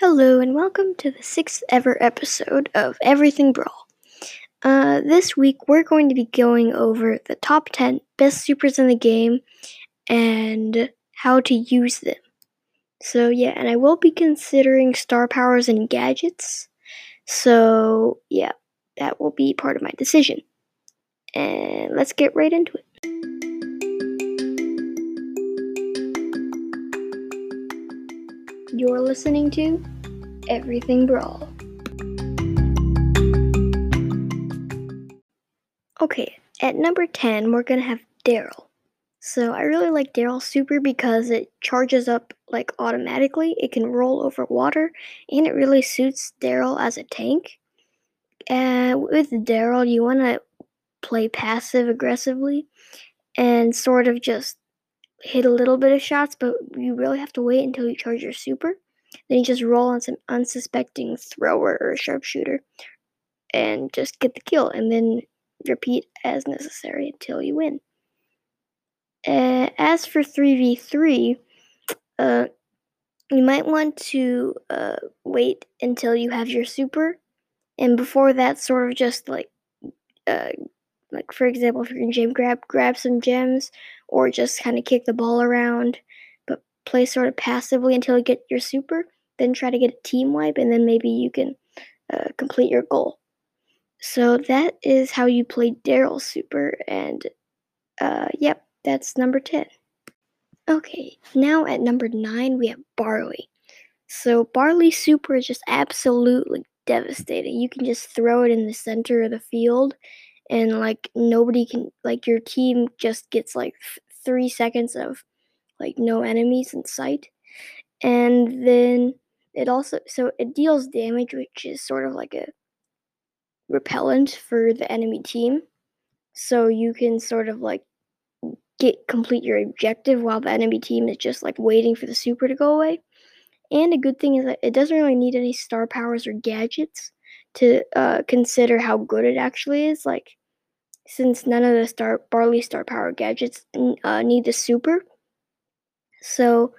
Hello and welcome to the 6th ever episode of Everything Brawl. This week we're going to be going over the top 10 best supers in the game and how to use them. So yeah, and I will be considering star powers and gadgets. So yeah, that will be part of my decision. And let's get right into it. You're listening to Everything Brawl. Okay, at number 10, we're gonna have Darryl. So I really like Darryl's super because it charges up like automatically, it can roll over water, and it really suits Darryl as a tank. With Darryl, you wanna play passive aggressively and sort of just hit a little bit of shots, but you really have to wait until you charge your super. Then you just roll on some unsuspecting thrower or sharpshooter and just get the kill, and then repeat as necessary until you win. As for 3v3, you might want to wait until you have your super, and before that sort of just like for example, if you're in Jam Grab, grab some gems, or just kind of kick the ball around, but play sort of passively until you get your super, then try to get a team wipe, and then maybe you can complete your goal. So that is how you play Daryl's super, and yep, that's number 10. Okay, now at number 9, we have Barley. So Barley's super is just absolutely devastating. You can just throw it in the center of the field, and like nobody can, like your team just gets like 3 seconds of like no enemies in sight. And then it also, so it deals damage, which is sort of like a repellent for the enemy team. So you can sort of like complete your objective while the enemy team is just like waiting for the super to go away. And a good thing is that it doesn't really need any star powers or gadgets to consider how good it actually is, like since none of the Barley star power gadgets need the super. So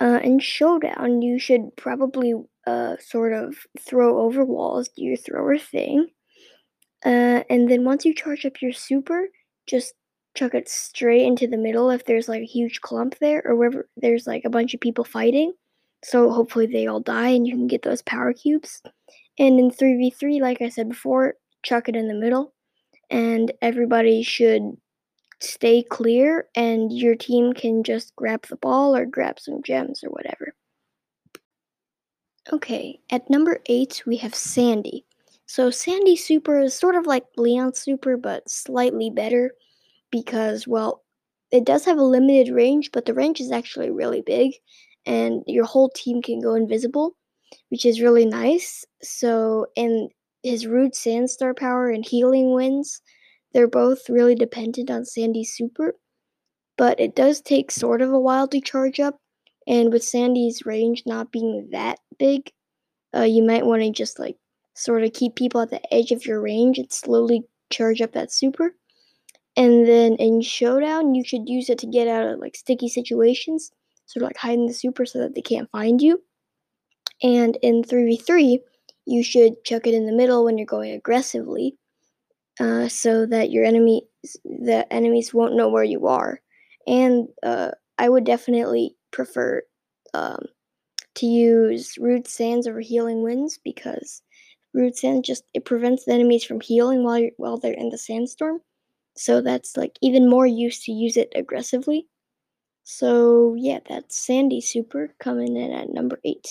in Showdown, you should probably sort of throw over walls, do your thrower thing, and then once you charge up your super, just chuck it straight into the middle if there's like a huge clump there or wherever there's like a bunch of people fighting. So hopefully they all die and you can get those power cubes. And in 3v3, like I said before, chuck it in the middle. And everybody should stay clear and your team can just grab the ball or grab some gems or whatever. Okay, at number 8, we have Sandy. So Sandy's super is sort of like Leon's super, but slightly better because, well, it does have a limited range, but the range is actually really big. And your whole team can go invisible, which is really nice. So, and his Rude Sands star power and Healing Winds, they're both really dependent on Sandy's super. But it does take sort of a while to charge up, and with Sandy's range not being that big, you might want to just like sort of keep people at the edge of your range and slowly charge up that super. And then in Showdown, you should use it to get out of like sticky situations, sort of like hiding the super so that they can't find you. And in 3v3, you should chuck it in the middle when you're going aggressively, so that the enemies won't know where you are. And I would definitely prefer to use Rude Sands over Healing Winds, because Rude Sands just, it prevents the enemies from healing while they're in the sandstorm. So that's like even more use to use it aggressively. So yeah, that's Sandy super coming in at number 8.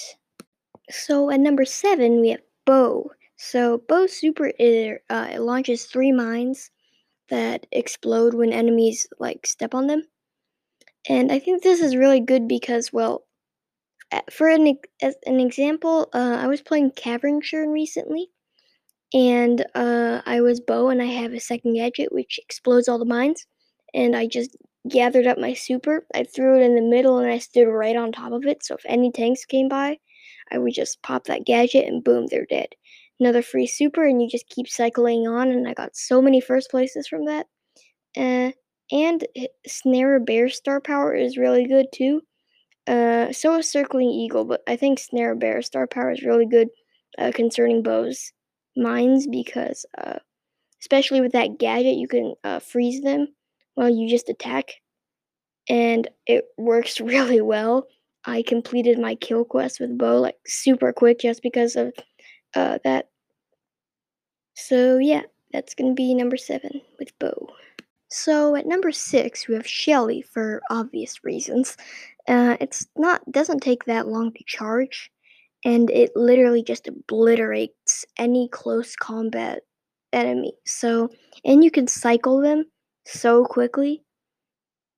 So at number 7, we have Bow. So Bow's super it launches 3 mines that explode when enemies like step on them. And I think this is really good because, well, as an example, I was playing Cavern Shurn recently, and I was Bow, and I have a second gadget which explodes all the mines, and I just gathered up my super, I threw it in the middle, and I stood right on top of it, so if any tanks came by, I would just pop that gadget and boom, they're dead. Another free super, and you just keep cycling on, and I got so many first places from that. And Snare Bear star power is really good too, So is Circling Eagle, but I think Snare Bear star power is really good concerning Bow's mines because especially with that gadget, you can freeze them while you just attack, and it works really well. I completed my kill quest with Bow like super quick just because of that. So yeah, that's going to be number 7 with Bow. So at number 6, we have Shelly for obvious reasons. Doesn't take that long to charge, and it literally just obliterates any close combat enemy. So, and you can cycle them so quickly.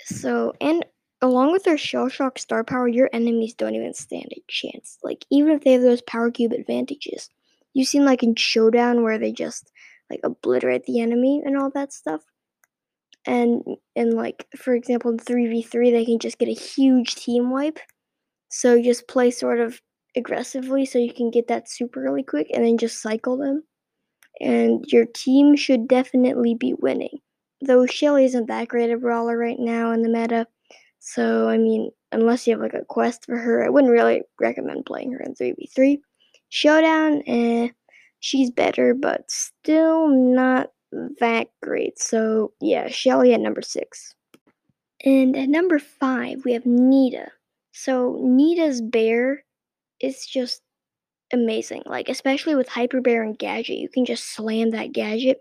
So, and along with their Shell Shock star power, your enemies don't even stand a chance. Like, even if they have those power cube advantages, you've seen like in Showdown where they just like obliterate the enemy and all that stuff. And like, for example, in 3v3, they can just get a huge team wipe. So just play sort of aggressively so you can get that super really quick and then just cycle them. And your team should definitely be winning. Though Shelly isn't that great a brawler right now in the meta. So, I mean, unless you have like a quest for her, I wouldn't really recommend playing her in 3v3. Showdown, she's better, but still not that great. So yeah, Shelly at number 6. And at number 5, we have Nita. So Nita's bear is just amazing. Like, especially with Hyper Bear and Gadget, you can just slam that gadget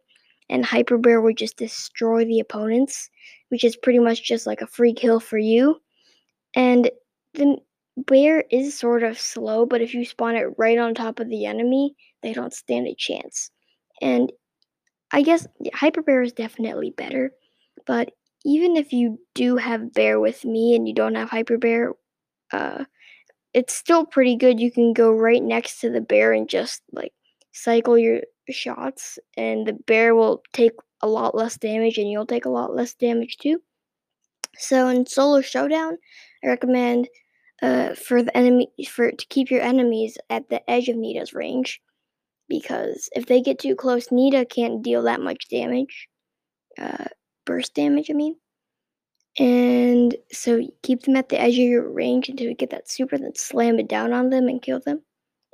and Hyper Bear would just destroy the opponents, which is pretty much just like a free kill for you. And the bear is sort of slow, but if you spawn it right on top of the enemy, they don't stand a chance. And I guess Hyper Bear is definitely better, but even if you do have Bear with Me and you don't have Hyper Bear, it's still pretty good. You can go right next to the bear and just like cycle your shots, and the bear will take a lot less damage, and you'll take a lot less damage too. So in solo showdown, I recommend to keep your enemies at the edge of Nita's range, because if they get too close, Nita can't deal that much damage. Burst damage, I mean. And so keep them at the edge of your range until you get that super, then slam it down on them and kill them.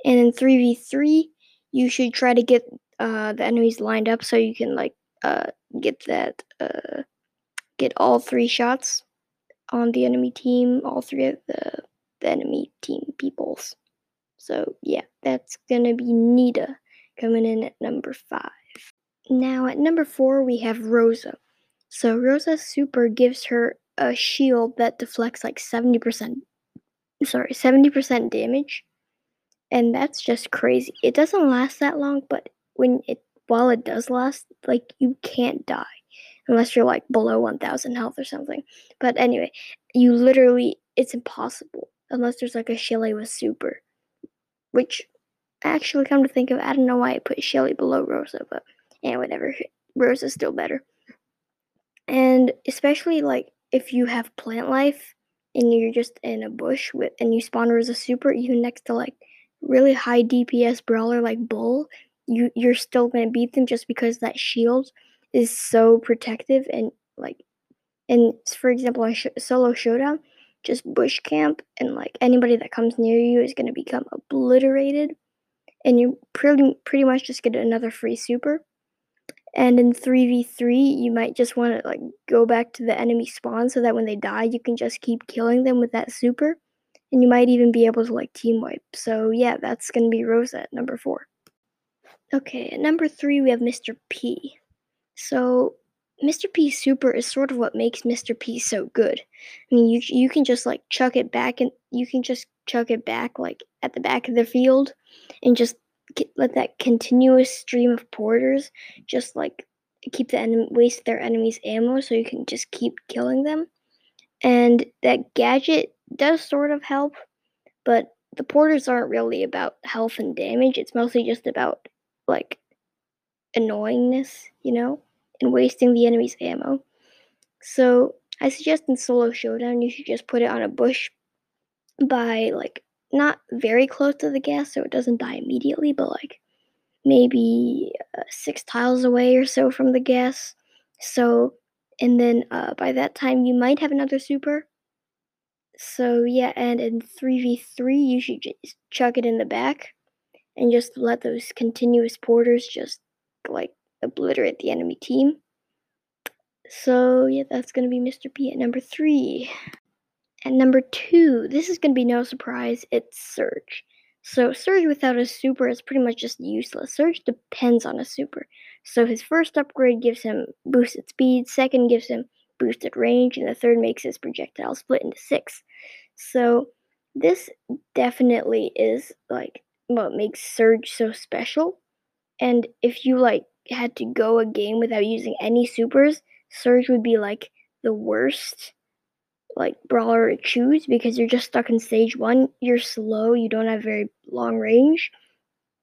And in 3v3, you should try to get the enemies lined up so you can like get all 3 shots on the enemy team, all 3 of the enemy team peoples. So yeah, that's going to be Nita coming in at number 5. Now at number 4, we have Rosa. So Rosa's super gives her a shield that deflects like 70% damage. And that's just crazy. It doesn't last that long, but while it does last, like, you can't die unless you're like below 1000 health or something. But anyway, it's impossible unless there's like a Shelly with super. Which, actually, come to think of, I don't know why I put Shelly below Rosa, but yeah, whatever. Rosa's still better. And especially, like, if you have Plant Life and you're just in a bush and you spawn Rosa super, even next to, like, really high DPS brawler like Bull, you're still going to beat them just because that shield is so protective. And, like, and for example, on solo showdown, just bush camp, and like anybody that comes near you is going to become obliterated, and you pretty much just get another free super. And in 3v3, you might just want to like go back to the enemy spawn so that when they die, you can just keep killing them with that super, and you might even be able to like team wipe. So yeah, that's going to be Rosa at number 4. Okay, at number 3, we have Mr. P. So Mr. P's super is sort of what makes Mr. P so good. I mean, you can just like chuck it back, and you can just chuck it back like at the back of the field, and just let that continuous stream of porters just like keep waste their enemy's ammo, so you can just keep killing them. And that gadget does sort of help, but the porters aren't really about health and damage. It's mostly just about like annoyingness, you know, and wasting the enemy's ammo. So I suggest in solo showdown, you should just put it on a bush by like not very close to the gas so it doesn't die immediately, but like maybe 6 tiles away or so from the gas. So, and then by that time you might have another super. So yeah, and in 3v3, you should just chuck it in the back and just let those continuous porters just like obliterate the enemy team. So yeah, that's going to be Mr. P at number 3. At number 2, this is going to be no surprise, it's Surge. So Surge without a super is pretty much just useless. Surge depends on a super. So his first upgrade gives him boosted speed, second gives him boosted range, and the third makes his projectile split into 6. So this definitely is like what makes Surge so special. And if you like had to go a game without using any supers, Surge would be like the worst like brawler to choose, because you're just stuck in stage 1, you're slow, you don't have very long range,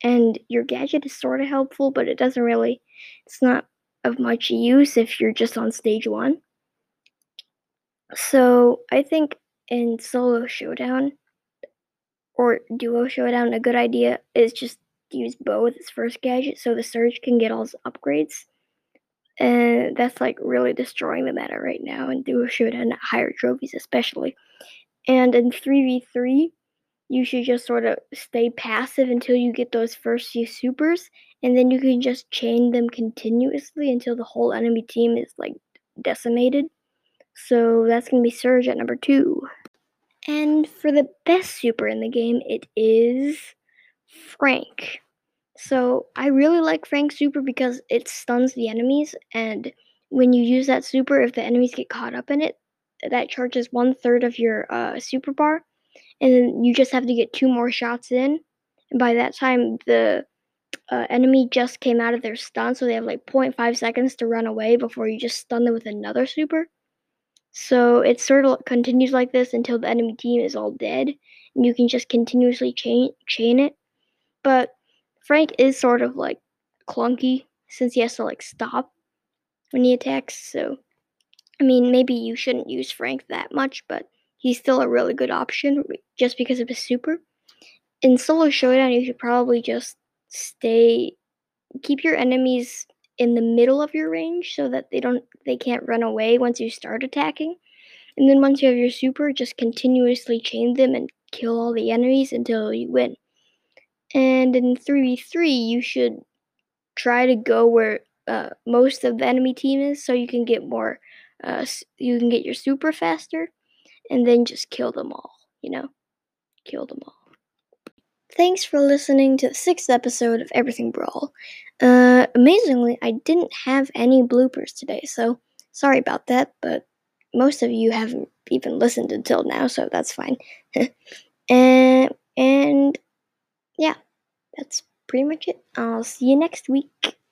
and your gadget is sort of helpful, but it doesn't really, it's not of much use if you're just on stage 1. So I think in solo showdown or duo showdown, a good idea is just to use Bow with his first gadget so the Surge can get all his upgrades. And that's like really destroying the meta right now, and duo showdown at higher trophies especially. And in 3v3, you should just sort of stay passive until you get those first few supers, and then you can just chain them continuously until the whole enemy team is like decimated. So that's going to be Surge at number 2. And for the best super in the game, it is Frank. So I really like Frank's super because it stuns the enemies, and when you use that super, if the enemies get caught up in it, that charges 1/3 of your super bar, and then you just have to get 2 more shots in, and by that time the enemy just came out of their stun, so they have like 0.5 seconds to run away before you just stun them with another super. So it sort of continues like this until the enemy team is all dead, and you can just continuously chain it. But Frank is sort of like clunky since he has to like stop when he attacks. So, I mean, maybe you shouldn't use Frank that much, but he's still a really good option just because of his super. In solo showdown, you should probably just keep your enemies in the middle of your range so that they can't run away once you start attacking. And then once you have your super, just continuously chain them and kill all the enemies until you win. And in 3v3, you should try to go where most of the enemy team is, so you can get more. You can get your super faster, and then just kill them all. You know, kill them all. Thanks for listening to the 6th episode of Everything Brawl. Amazingly, I didn't have any bloopers today, so sorry about that. But most of you haven't even listened until now, so that's fine. And yeah, that's pretty much it. I'll see you next week.